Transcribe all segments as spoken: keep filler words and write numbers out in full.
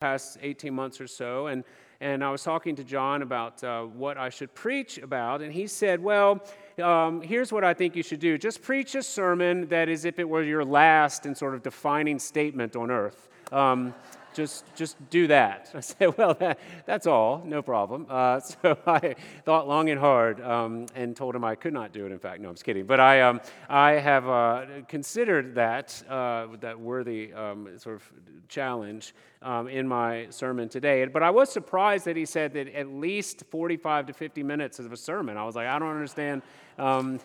past eighteen months or so, and and I was talking to John about uh, what I should preach about, and he said, well, um, here's what I think you should do. Just preach a sermon that is if it were your last and sort of defining statement on earth. Um, just just do that. I said, well, that, that's all, no problem. Uh, so I thought long and hard um, and told him I could not do it, in fact. No, I'm just kidding. But I um, I have uh, considered that, uh, that worthy um, sort of challenge Um, in my sermon today. But I was surprised that he said that at least forty-five to fifty minutes of a sermon. I was like, I don't understand. Um,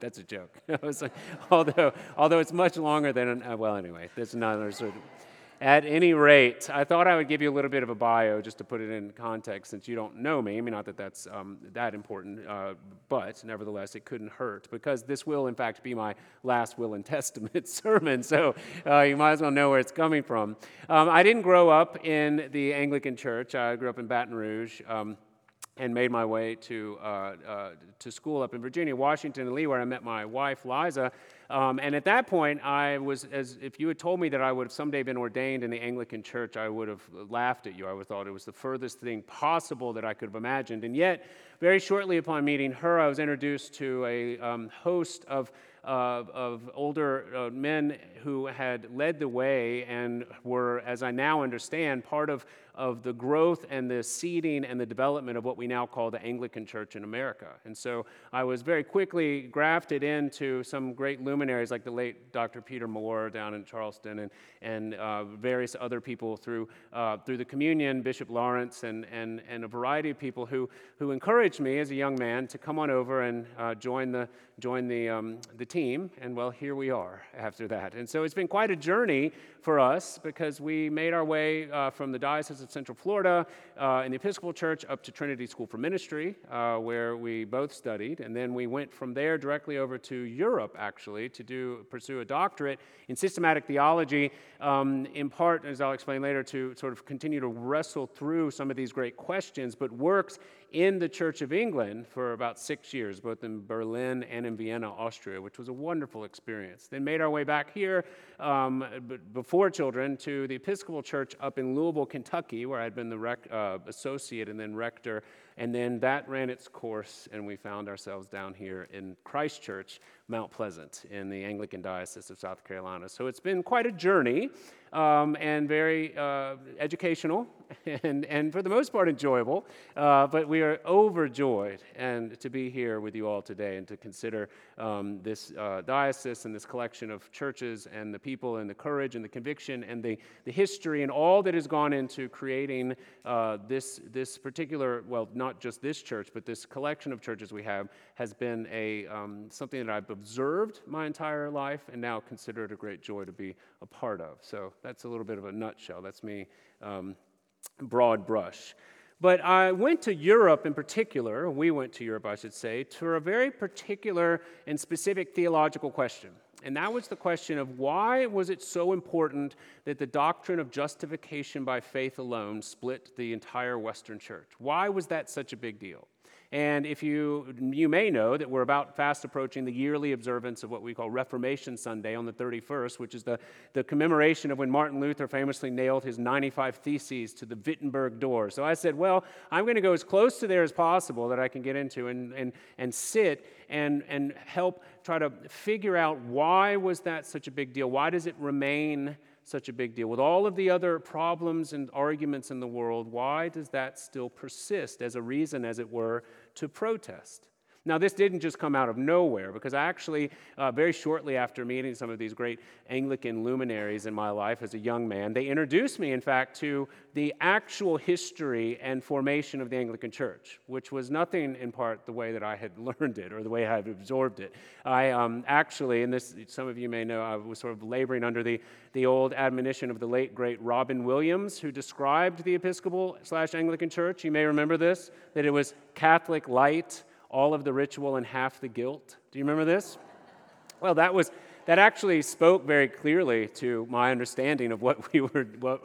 that's a joke. I was like, although, although it's much longer than, uh, well, anyway, that's another sort of. At any rate, I thought I would give you a little bit of a bio just to put it in context since you don't know me. I mean, not that that's um, that important, uh, but nevertheless, it couldn't hurt because this will, in fact, be my last will and testament sermon, so uh, you might as well know where it's coming from. Um, I didn't grow up in the Anglican Church. I grew up in Baton Rouge. Um, and made my way to uh, uh, to school up in Virginia, Washington and Lee, where I met my wife, Liza. Um, and at that point, I was, as if you had told me that I would have someday been ordained in the Anglican Church, I would have laughed at you. I would have thought it was the furthest thing possible that I could have imagined. And yet, very shortly upon meeting her, I was introduced to a um, host of Uh, of older uh, men who had led the way and were, as I now understand, part of, of the growth and the seeding and the development of what we now call the Anglican Church in America. And so I was very quickly grafted into some great luminaries like the late Doctor Peter Moore down in Charleston and, and uh, various other people through uh, through the Communion, Bishop Lawrence, and, and, and a variety of people who, who encouraged me as a young man to come on over and uh, join the join the um, the team, and well, here we are after that. And so it's been quite a journey for us because we made our way uh, from the Diocese of Central Florida uh, in the Episcopal Church up to Trinity School for Ministry, uh, where we both studied, and then we went from there directly over to Europe, actually, to do pursue a doctorate in systematic theology, um, in part, as I'll explain later, to sort of continue to wrestle through some of these great questions, but worked in the Church of England for about six years, both in Berlin and in Vienna, Austria, which was a wonderful experience. Then made our way back here, um, b- before children, to the Episcopal Church up in Louisville, Kentucky, where I'd been the rec- uh, associate and then rector, and then that ran its course, and we found ourselves down here in Christ Church, Mount Pleasant, in the Anglican Diocese of South Carolina. So it's been quite a journey, um, and very uh, educational, and, and for the most part enjoyable, uh, but we are overjoyed and to be here with you all today and to consider um, this uh, diocese and this collection of churches and the people and the courage and the conviction and the, the history and all that has gone into creating uh, this, this particular, well, not just this church, but this collection of churches we have has been a um, something that I've observed my entire life and now consider it a great joy to be a part of. So that's a little bit of a nutshell. That's me, um, broad brush. But I went to Europe in particular, we went to Europe, I should say, to a very particular and specific theological question. And that was the question of why was it so important that the doctrine of justification by faith alone split the entire Western church? Why was that such a big deal? And if you you may know that we're about fast approaching the yearly observance of what we call Reformation Sunday on the thirty-first, which is the, the commemoration of when Martin Luther famously nailed his ninety-five theses to the Wittenberg door. So I said, well, I'm going to go as close to there as possible that I can get into and and, and sit and, and help try to figure out why was that such a big deal? Why does it remain such a big deal? With all of the other problems and arguments in the world, why does that still persist as a reason, as it were, to protest? Now, this didn't just come out of nowhere, because I actually, uh, very shortly after meeting some of these great Anglican luminaries in my life as a young man, they introduced me, in fact, to the actual history and formation of the Anglican Church, which was nothing, in part, the way that I had learned it or the way I had absorbed it. I um, actually, and this some of you may know, I was sort of laboring under the, the old admonition of the late, great Robin Williams, who described the Episcopal slash Anglican Church. You may remember this, that it was Catholic light, all of the ritual and half the guilt. Do you remember this? Well, that was that actually spoke very clearly to my understanding of what we were, what,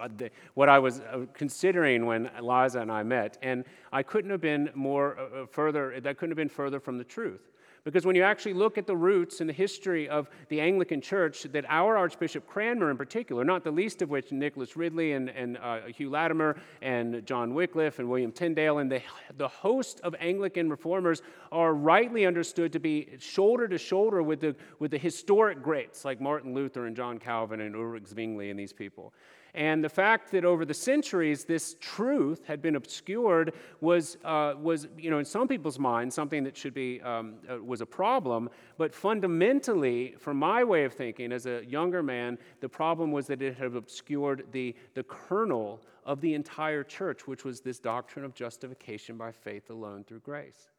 what I was considering when Liza and I met, and I couldn't have been more uh, further. That couldn't have been further from the truth. Because when you actually look at the roots and the history of the Anglican Church, that our Archbishop Cranmer in particular, not the least of which Nicholas Ridley and, and uh, Hugh Latimer and John Wycliffe and William Tyndale and the, the host of Anglican reformers are rightly understood to be shoulder to shoulder with the, with the historic greats like Martin Luther and John Calvin and Ulrich Zwingli and these people. And the fact that over the centuries this truth had been obscured was, uh, was you know, in some people's minds something that should be um, uh, was a problem. But fundamentally, from my way of thinking, as a younger man, the problem was that it had obscured the the kernel of the entire church, which was this doctrine of justification by faith alone through grace.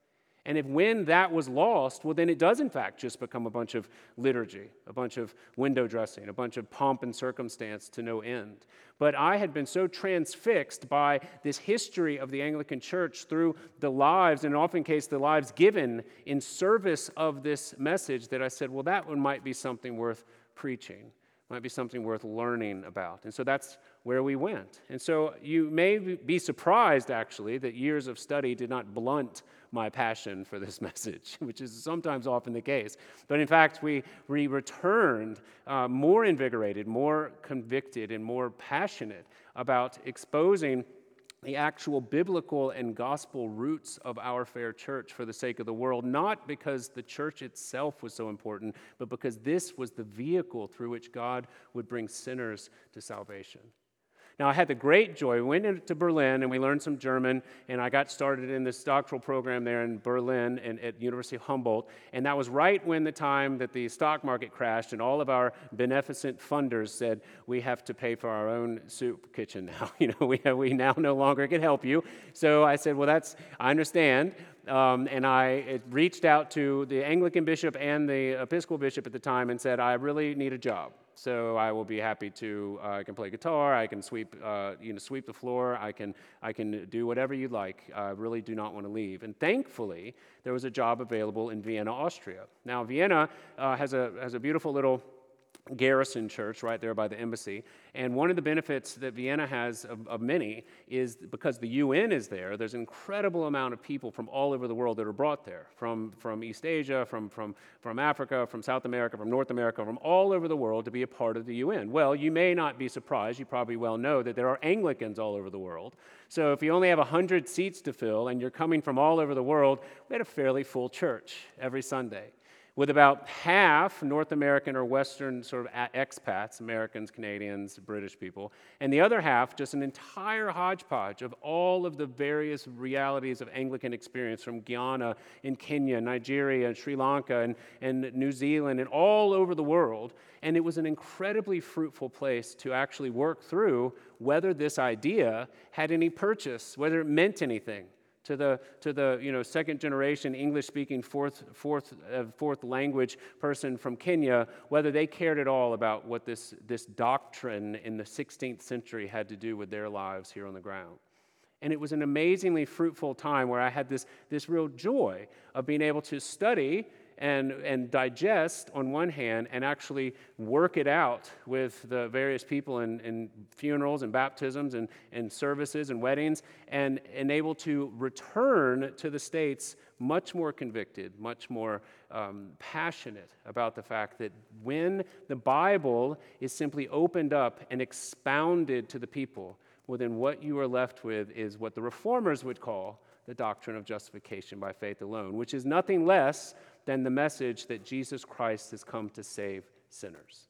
And if when that was lost, well, then it does, in fact, just become a bunch of liturgy, a bunch of window dressing, a bunch of pomp and circumstance to no end. But I had been so transfixed by this history of the Anglican Church through the lives, and in often case the lives given in service of this message, that I said, well, that one might be something worth preaching, might be something worth learning about. And so that's where we went. And so you may be surprised, actually, that years of study did not blunt my passion for this message, which is sometimes often the case. But in fact, we, we returned uh, more invigorated, more convicted, and more passionate about exposing the actual biblical and gospel roots of our fair church for the sake of the world, not because the church itself was so important, but because this was the vehicle through which God would bring sinners to salvation. Now, I had the great joy. We went into Berlin, and we learned some German, and I got started in this doctoral program there in Berlin and at University of Humboldt, and that was right when the time that the stock market crashed, and all of our beneficent funders said, we have to pay for our own soup kitchen now. You know, we, we now no longer can help you. So I said, well, that's, I understand. Um, and I it reached out to the Anglican bishop and the Episcopal bishop at the time and said, I really need a job. So I will be happy to, uh, I can play guitar, I can sweep, uh, you know, sweep the floor, I can, I can do whatever you like. I really do not want to leave. And thankfully, there was a job available in Vienna, Austria. Now, Vienna uh, has a has a beautiful little garrison church right there by the embassy. And one of the benefits that Vienna has of, of many is because the U N is there, there's an incredible amount of people from all over the world that are brought there, from, from East Asia, from, from, from Africa, from South America, from North America, from all over the world to be a part of the U N. Well, you may not be surprised, you probably well know that there are Anglicans all over the world. So if you only have one hundred seats to fill and you're coming from all over the world, we had a fairly full church every Sunday, with about half North American or Western sort of expats, Americans, Canadians, British people, and the other half just an entire hodgepodge of all of the various realities of Anglican experience from Guyana and Kenya, Nigeria, and Sri Lanka, and, and New Zealand, and all over the world. And it was an incredibly fruitful place to actually work through whether this idea had any purchase, whether it meant anything to the to the you know second generation English speaking fourth fourth uh, fourth language person from Kenya, whether they cared at all about what this this doctrine in the sixteenth century had to do with their lives here on the ground. And it was an amazingly fruitful time where I had this this real joy of being able to study and and digest on one hand and actually work it out with the various people in, in funerals and baptisms and, and services and weddings, and, and able to return to the States much more convicted, much more um, passionate about the fact that when the Bible is simply opened up and expounded to the people, well, then what you are left with is what the Reformers would call the doctrine of justification by faith alone, which is nothing less than the message that Jesus Christ has come to save sinners.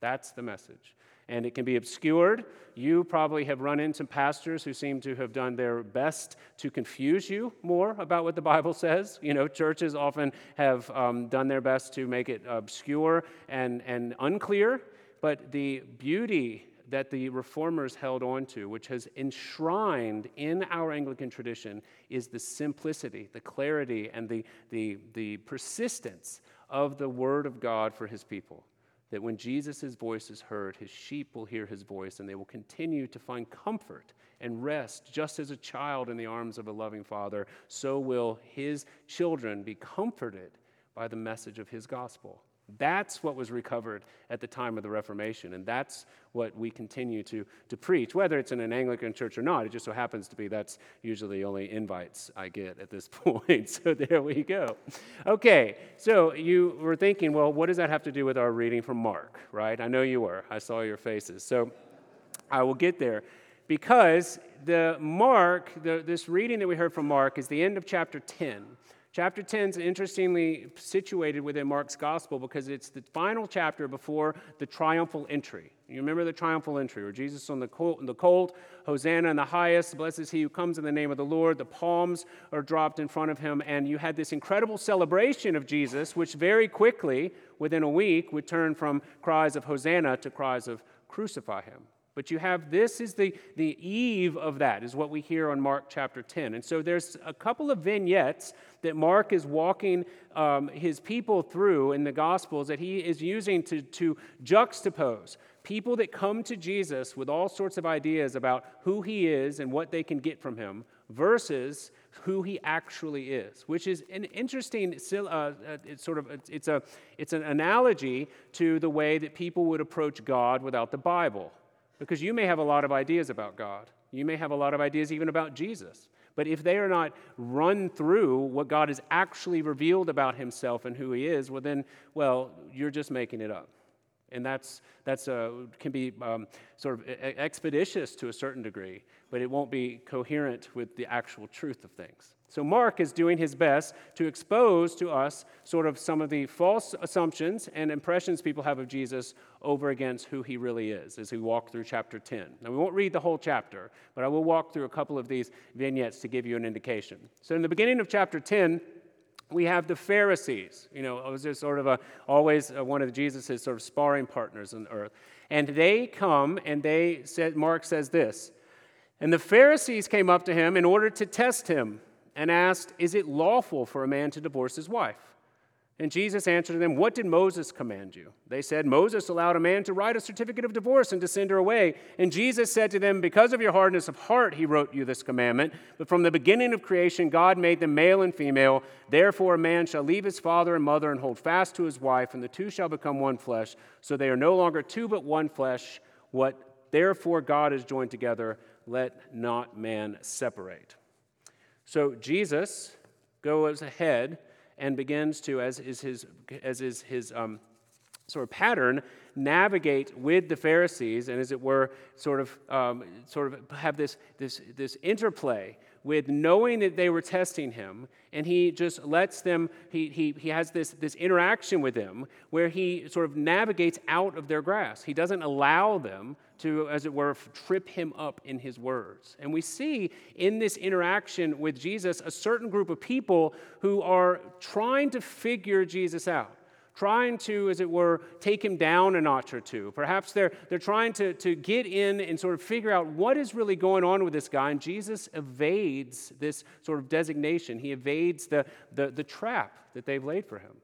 That's the message. And it can be obscured. You probably have run into pastors who seem to have done their best to confuse you more about what the Bible says. You know, churches often have um, done their best to make it obscure and, and unclear, but the beauty that the Reformers held on to, which has enshrined in our Anglican tradition, is the simplicity, the clarity, and the, the, the persistence of the Word of God for His people. That when Jesus' voice is heard, His sheep will hear His voice, and they will continue to find comfort and rest, just as a child in the arms of a loving father, so will His children be comforted by the message of His gospel. That's what was recovered at the time of the Reformation, and that's what we continue to, to preach, whether it's in an Anglican church or not. It just so happens to be that's usually the only invites I get at this point, so there we go. Okay, so you were thinking, well, what does that have to do with our reading from Mark, right? I know you were. I saw your faces, so I will get there, because the Mark, the, this reading that we heard from Mark is the end of chapter ten. Chapter ten is interestingly situated within Mark's gospel because it's the final chapter before the triumphal entry. You remember the triumphal entry, where Jesus on the colt, Hosanna in the highest, blessed is he who comes in the name of the Lord. The palms are dropped in front of him, and you had this incredible celebration of Jesus, which very quickly, within a week, would turn from cries of Hosanna to cries of crucify him. But you have, this is the, the eve of that, is what we hear on Mark chapter ten. And so there's a couple of vignettes that Mark is walking um, his people through in the Gospels that he is using to, to juxtapose people that come to Jesus with all sorts of ideas about who he is and what they can get from him versus who he actually is, which is an interesting uh, it's sort of it's a it's an analogy to the way that people would approach God without the Bible. Because you may have a lot of ideas about God. You may have a lot of ideas even about Jesus. But if they are not run through what God has actually revealed about himself and who he is, well then, well, you're just making it up. And that's that's uh, can be um, sort of expeditious to a certain degree, but it won't be coherent with the actual truth of things. So Mark is doing his best to expose to us sort of some of the false assumptions and impressions people have of Jesus over against who he really is as we walk through chapter ten. Now, we won't read the whole chapter, but I will walk through a couple of these vignettes to give you an indication. So in the beginning of chapter ten, we have the Pharisees. You know, it was just sort of a, always one of Jesus' sort of sparring partners on earth. And they come and they said, Mark says this, and the Pharisees came up to him in order to test him and asked, is it lawful for a man to divorce his wife? And Jesus answered them, what did Moses command you? They said, Moses allowed a man to write a certificate of divorce and to send her away. And Jesus said to them, because of your hardness of heart, he wrote you this commandment. But from the beginning of creation, God made them male and female. Therefore, a man shall leave his father and mother and hold fast to his wife, and the two shall become one flesh. So they are no longer two, but one flesh. What therefore God has joined together, let not man separate. So Jesus goes ahead and begins to, as is his, as is his um, sort of pattern, navigate with the Pharisees, and as it were, sort of, um, sort of have this this this interplay with knowing that they were testing him, and he just lets them. He he he has this this interaction with them where he sort of navigates out of their grasp. He doesn't allow them to, as it were, trip him up in his words. And we see in this interaction with Jesus a certain group of people who are trying to figure Jesus out, trying to, as it were, take him down a notch or two. Perhaps they're they're trying to, to get in and sort of figure out what is really going on with this guy, and Jesus evades this sort of designation. He evades the, the, the trap that they've laid for him.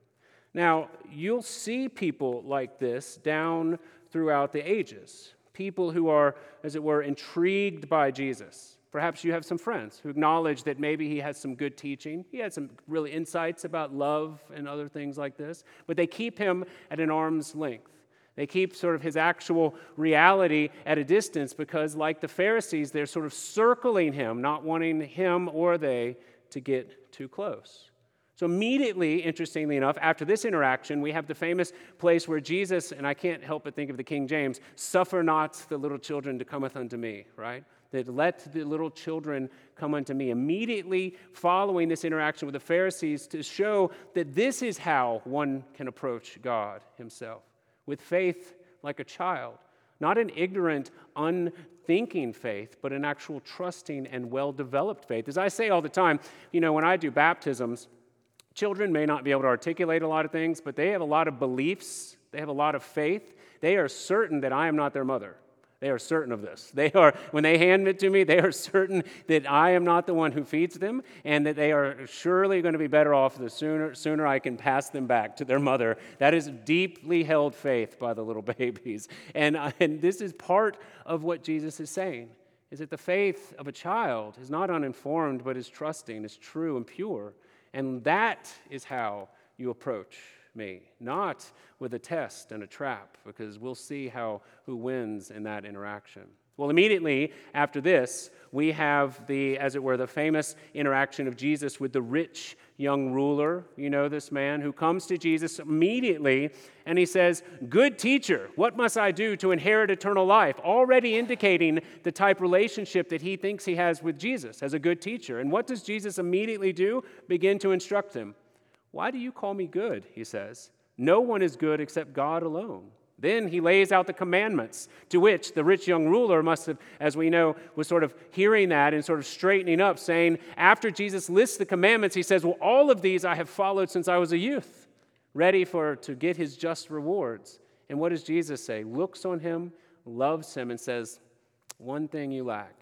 Now, you'll see people like this down throughout the ages, people who are, as it were, intrigued by Jesus. Perhaps you have some friends who acknowledge that maybe he has some good teaching. He had some really insights about love and other things like this, but they keep him at an arm's length. They keep sort of his actual reality at a distance because, like the Pharisees, they're sort of circling him, not wanting him or they to get too close. So immediately, interestingly enough, after this interaction, we have the famous place where Jesus, and I can't help but think of the King James, suffer not the little children to cometh unto me, right? That let the little children come unto me. Immediately following this interaction with the Pharisees to show that this is how one can approach God himself, with faith like a child. Not an ignorant, unthinking faith, but an actual trusting and well-developed faith. As I say all the time, you know, when I do baptisms, children may not be able to articulate a lot of things, but they have a lot of beliefs. They have a lot of faith. They are certain that I am not their mother. They are certain of this. They are, when they hand it to me, they are certain that I am not the one who feeds them, and that they are surely going to be better off the sooner sooner I can pass them back to their mother. That is deeply held faith by the little babies. And, and this is part of what Jesus is saying, is that the faith of a child is not uninformed, but is trusting, is true and pure. And that is how you approach me, not with a test and a trap, because we'll see how who wins in that interaction. Well, immediately after this, we have the, as it were, the famous interaction of Jesus with the rich young ruler. You know, this man who comes to Jesus immediately and he says, "Good teacher, what must I do to inherit eternal life?" Already indicating the type of relationship that he thinks he has with Jesus as a good teacher. And what does Jesus immediately do? Begin to instruct him. "Why do you call me good?" he says. "No one is good except God alone." Then he lays out the commandments, to which the rich young ruler must have, as we know, was sort of hearing that and sort of straightening up, saying, after Jesus lists the commandments, he says, "Well, all of these I have followed since I was a youth," ready for to get his just rewards. And what does Jesus say? Looks on him, loves him, and says, "One thing you lack."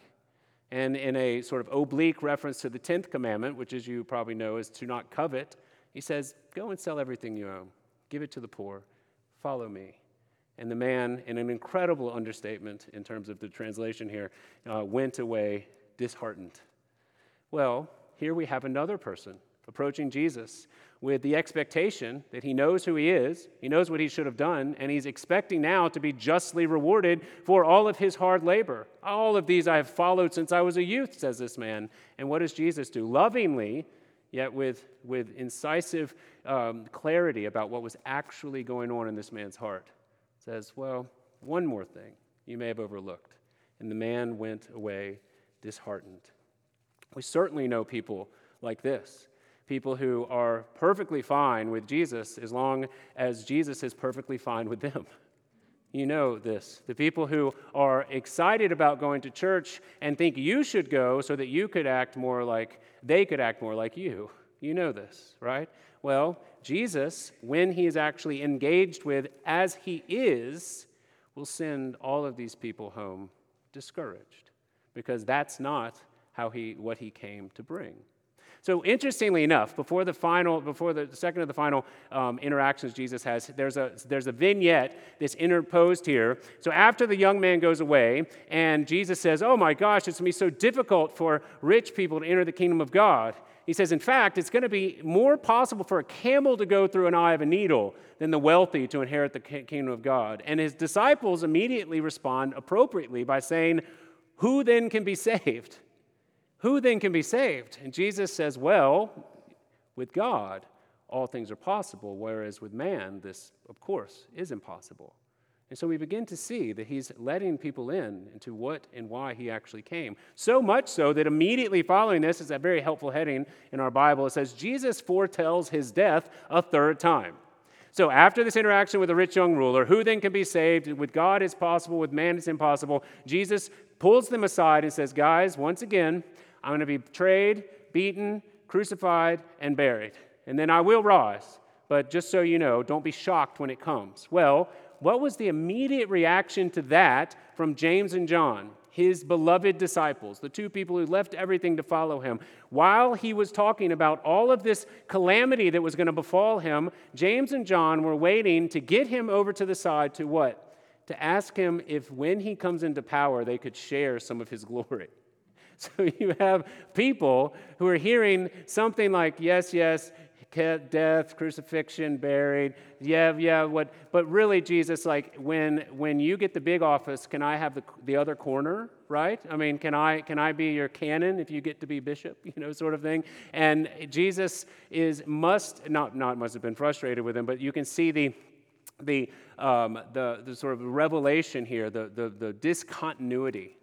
And in a sort of oblique reference to the tenth commandment, which as you probably know is to not covet, he says, "Go and sell everything you own, give it to the poor, follow me." And the man, in an incredible understatement in terms of the translation here, uh, went away disheartened. Well, here we have another person approaching Jesus with the expectation that he knows who he is, he knows what he should have done, and he's expecting now to be justly rewarded for all of his hard labor. "All of these I have followed since I was a youth," says this man. And what does Jesus do? Lovingly, yet with, with incisive um, clarity about what was actually going on in this man's heart, says, "Well, one more thing you may have overlooked." And the man went away disheartened. We certainly know people like this, people who are perfectly fine with Jesus as long as Jesus is perfectly fine with them. You know this, the people who are excited about going to church and think you should go so that you could act more like, they could act more like you. You know this, right? Well, Jesus, when he is actually engaged with as he is, will send all of these people home discouraged, because that's not how he what he came to bring. So interestingly enough, before the final, before the second of the final um, interactions Jesus has, there's a there's a vignette that's interposed here. So after the young man goes away, and Jesus says, "Oh my gosh, it's going to be so difficult for rich people to enter the kingdom of God." He says, in fact, it's going to be more possible for a camel to go through an eye of a needle than the wealthy to inherit the kingdom of God. And his disciples immediately respond appropriately by saying, "Who then can be saved? Who then can be saved?" And Jesus says, "Well, with God, all things are possible, whereas with man, this, of course, is impossible." And so we begin to see that he's letting people in into what and why he actually came. So much so that immediately following this is a very helpful heading in our Bible. It says, Jesus foretells his death a third time. So after this interaction with the rich young ruler, who then can be saved? With God it's possible, with man it's impossible. Jesus pulls them aside and says, "Guys, once again, I'm going to be betrayed, beaten, crucified, and buried. And then I will rise. But just so you know, don't be shocked when it comes." Well, what was the immediate reaction to that from James and John, his beloved disciples, the two people who left everything to follow him? While he was talking about all of this calamity that was going to befall him, James and John were waiting to get him over to the side to what? To ask him if when he comes into power, they could share some of his glory. So you have people who are hearing something like, yes, yes, death, crucifixion, buried, yeah, yeah, what? But really, Jesus, like, when when you get the big office, can I have the the other corner, right? I mean, can I can I be your canon if you get to be bishop, you know, sort of thing? And Jesus is must not not must have been frustrated with him, but you can see the the um, the, the sort of revelation here, the the, the discontinuity.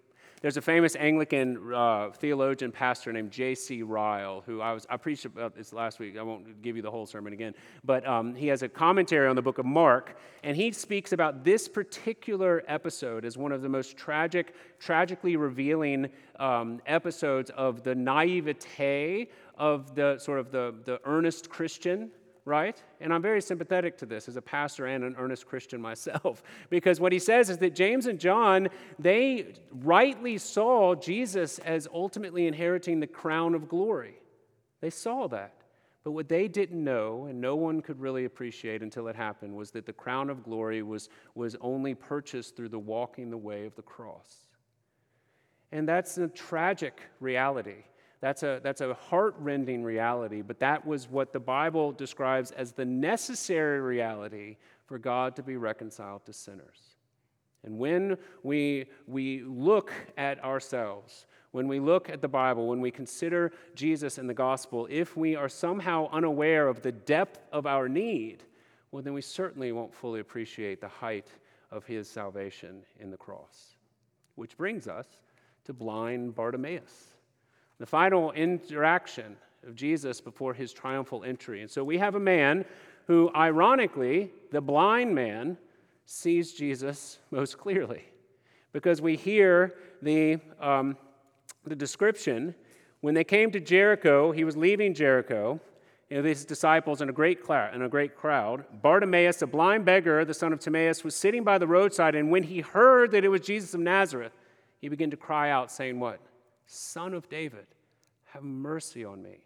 There's a famous Anglican uh, theologian pastor named J C Ryle, who I was I preached about this last week. I won't give you the whole sermon again, but um, he has a commentary on the book of Mark, and he speaks about this particular episode as one of the most tragic, tragically revealing um, episodes of the naivete of the sort of the, the earnest Christian. Right? And I'm very sympathetic to this as a pastor and an earnest Christian myself, because what he says is that James and John, they rightly saw Jesus as ultimately inheriting the crown of glory. They saw that. But what they didn't know, and no one could really appreciate until it happened, was that the crown of glory was, was only purchased through the walking the way of the cross. And that's a tragic reality. That's a, that's a heart-rending reality, but that was what the Bible describes as the necessary reality for God to be reconciled to sinners. And when we, we look at ourselves, when we look at the Bible, when we consider Jesus and the gospel, if we are somehow unaware of the depth of our need, well, then we certainly won't fully appreciate the height of his salvation in the cross. Which brings us to blind Bartimaeus, the final interaction of Jesus before his triumphal entry. And so we have a man who, ironically, the blind man, sees Jesus most clearly, because we hear the um, the description. When they came to Jericho, he was leaving Jericho, you know, these disciples and a great cloud and a great crowd. Bartimaeus, a blind beggar, the son of Timaeus, was sitting by the roadside, and when he heard that it was Jesus of Nazareth, he began to cry out, saying, "What? Son of David, have mercy on me."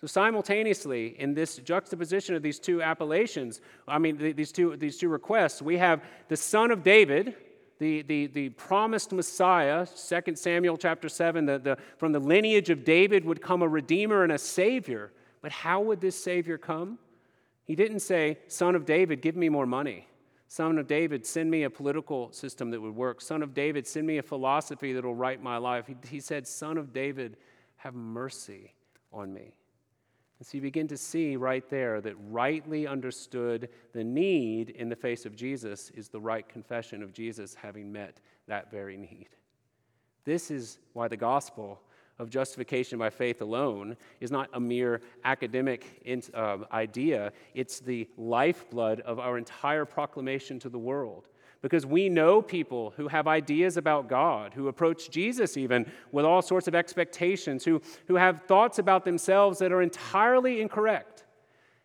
So simultaneously, in this juxtaposition of these two appellations, I mean, these two these two requests, we have the Son of David, the the, the promised Messiah, Second Samuel chapter seven, the, the, from the lineage of David would come a Redeemer and a Savior. But how would this Savior come? He didn't say, "Son of David, give me more money. Son of David, send me a political system that would work. Son of David, send me a philosophy that will right my life." He, he said, "Son of David, have mercy on me." And so you begin to see right there that rightly understood, the need in the face of Jesus is the right confession of Jesus having met that very need. This is why the gospel of justification by faith alone is not a mere academic uh, idea. It's the lifeblood of our entire proclamation to the world. Because we know people who have ideas about God, who approach Jesus even with all sorts of expectations, who, who have thoughts about themselves that are entirely incorrect.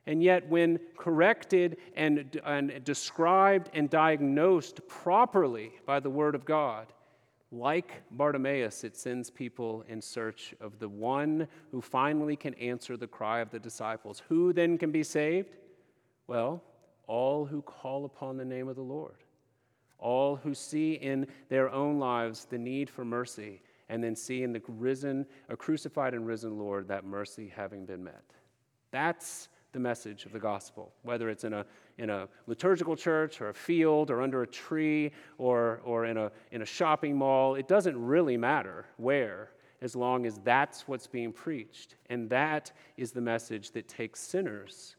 And yet when corrected and, and described and diagnosed properly by the Word of God, like Bartimaeus, it sends people in search of the one who finally can answer the cry of the disciples. Who then can be saved? Well, all who call upon the name of the Lord. All who see in their own lives the need for mercy, and then see in the risen, or crucified and risen Lord that mercy having been met. That's the message of the gospel. Whether it's in a in a liturgical church or a field or under a tree or or in a in a shopping mall, it doesn't really matter where, as long as that's what's being preached, and that is the message that takes sinners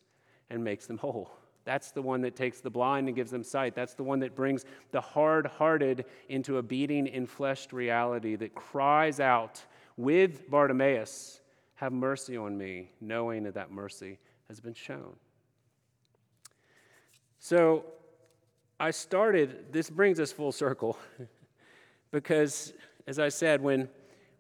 and makes them whole. That's the one that takes the blind and gives them sight. That's the one that brings the hard-hearted into a beating, enfleshed reality that cries out with Bartimaeus, "Have mercy on me," knowing that that mercy has been shown. So I started, this brings us full circle, because, as I said, when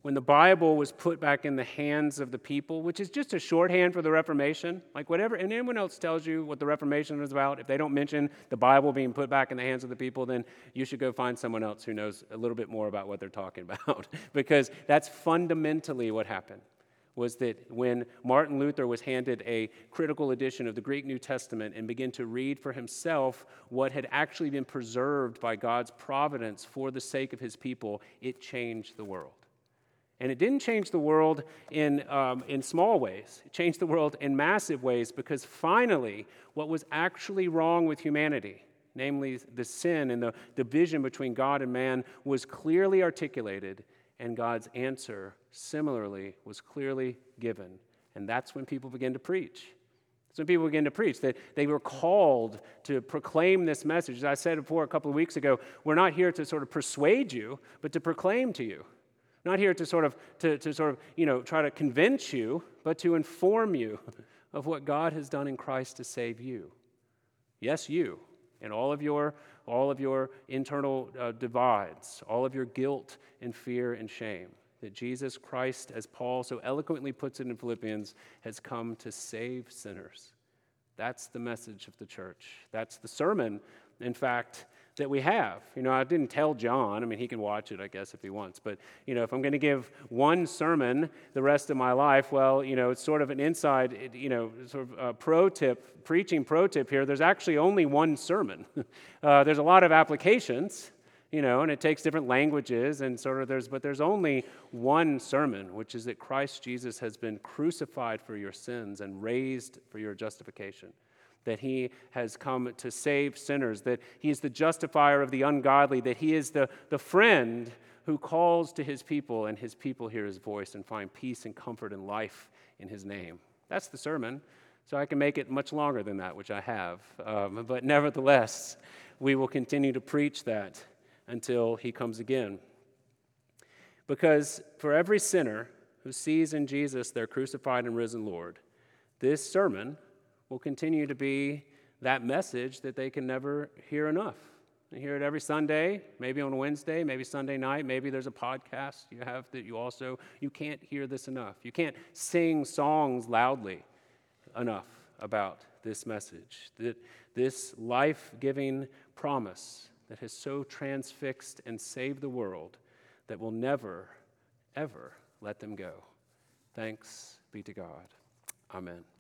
When the Bible was put back in the hands of the people, which is just a shorthand for the Reformation, like whatever, and anyone else tells you what the Reformation was about, if they don't mention the Bible being put back in the hands of the people, then you should go find someone else who knows a little bit more about what they're talking about, because that's fundamentally what happened, was that when Martin Luther was handed a critical edition of the Greek New Testament and began to read for himself what had actually been preserved by God's providence for the sake of his people, it changed the world. And it didn't change the world in um, in small ways. It changed the world in massive ways, because finally, what was actually wrong with humanity, namely the sin and the division between God and man, was clearly articulated, and God's answer, similarly, was clearly given. And that's when people began to preach. So people began to preach that they were called to proclaim this message. As I said before a couple of weeks ago, we're not here to sort of persuade you, but to proclaim to you. Not here to sort of to, to sort of you know try to convince you, but to inform you of what God has done in Christ to save you. Yes, you, and all of your all of your internal uh, divides, all of your guilt and fear and shame. That Jesus Christ, as Paul so eloquently puts it in Philippians, has come to save sinners. That's the message of the church. That's the sermon, in fact, that we have. You know, I didn't tell John. I mean, he can watch it, I guess, if he wants. But, you know, if I'm going to give one sermon the rest of my life, well, you know, it's sort of an inside, you know, sort of a pro tip, preaching pro tip here. There's actually only one sermon. Uh, there's a lot of applications. you know, and it takes different languages and sort of there's, but there's only one sermon, which is that Christ Jesus has been crucified for your sins and raised for your justification, that he has come to save sinners, that he is the justifier of the ungodly, that he is the, the friend who calls to his people, and his people hear his voice and find peace and comfort and life in his name. That's the sermon. So I can make it much longer than that, which I have. Um, but nevertheless, we will continue to preach that until he comes again. Because for every sinner who sees in Jesus their crucified and risen Lord, this sermon will continue to be that message that they can never hear enough. They hear it every Sunday, maybe on Wednesday, maybe Sunday night, maybe there's a podcast you have that you also, you can't hear this enough. You can't sing songs loudly enough about this message, that this life-giving promise that has so transfixed and saved the world that will never, ever let them go. Thanks be to God. Amen.